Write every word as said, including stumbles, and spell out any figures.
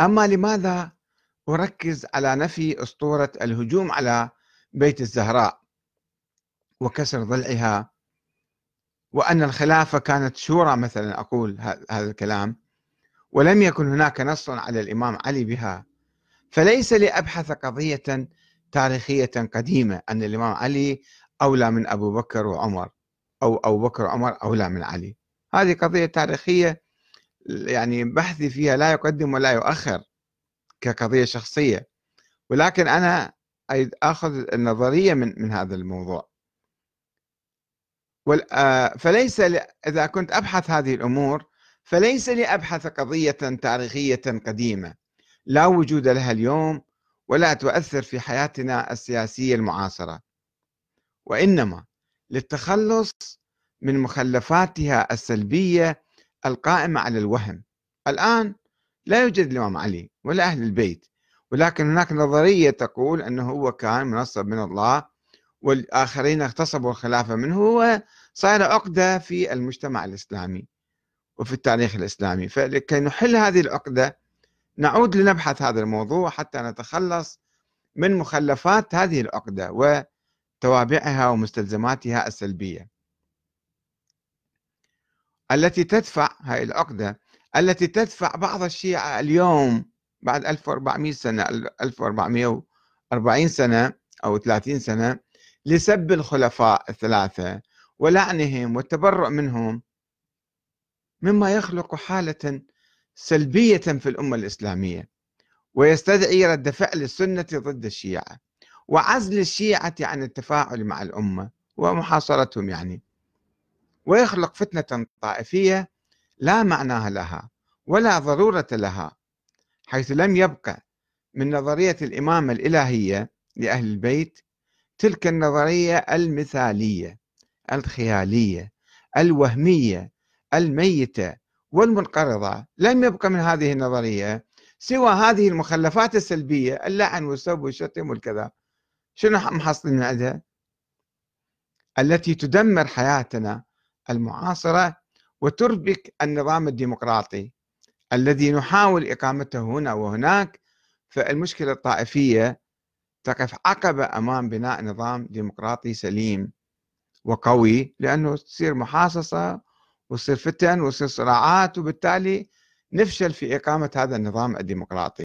أما لماذا أركز على نفي أسطورة الهجوم على بيت الزهراء وكسر ضلعها، وأن الخلافة كانت شورى مثلا، أقول هذا الكلام ولم يكن هناك نص على الإمام علي بها، فليس لأبحث قضية تاريخية قديمة أن الإمام علي أولى من أبو بكر وعمر أو أبو بكر وعمر أولى من علي. هذه قضية تاريخية يعني بحثي فيها لا يقدم ولا يؤخر كقضية شخصية، ولكن أنا أريد أخذ النظرية من, من هذا الموضوع. فليس إذا كنت أبحث هذه الأمور فليس لأبحث قضية تاريخية قديمة لا وجود لها اليوم ولا تؤثر في حياتنا السياسية المعاصرة، وإنما للتخلص من مخلفاتها السلبية القائمة على الوهم. الآن لا يوجد الإمام علي ولا أهل البيت، ولكن هناك نظرية تقول أنه هو كان منصب من الله والآخرين اغتصبوا الخلافة منه، وصار عقدة في المجتمع الإسلامي وفي التاريخ الإسلامي. فلكي نحل هذه العقدة نعود لنبحث هذا الموضوع حتى نتخلص من مخلفات هذه العقدة وتوابعها ومستلزماتها السلبية التي تدفع هاي العقدة التي تدفع بعض الشيعة اليوم بعد ألف وأربعمئة سنة، ألف وأربعمئة وأربعين سنة أو ثلاثين سنة، لسب الخلفاء الثلاثة ولعنهم والتبرؤ منهم، مما يخلق حالة سلبية في الأمة الإسلامية ويستدعي رد فعل السنة ضد الشيعة وعزل الشيعة عن التفاعل مع الأمة ومحاصرتهم يعني، ويخلق فتنة طائفية لا معنى لها ولا ضرورة لها، حيث لم يبقى من نظرية الإمامة الإلهية لأهل البيت تلك النظرية المثالية الخيالية الوهمية الميتة والمنقرضة. لم يبقى من هذه النظرية سوى هذه المخلفات السلبية، اللعن والسب والشتم والكذا. شنو محصلين عندها؟ التي تدمر حياتنا المعاصرة وتربك النظام الديمقراطي الذي نحاول إقامته هنا وهناك. فالمشكلة الطائفية تقف عقبة أمام بناء نظام ديمقراطي سليم وقوي، لأنه تصير محاصصة وتصير فتن وتصير صراعات، وبالتالي نفشل في إقامة هذا النظام الديمقراطي.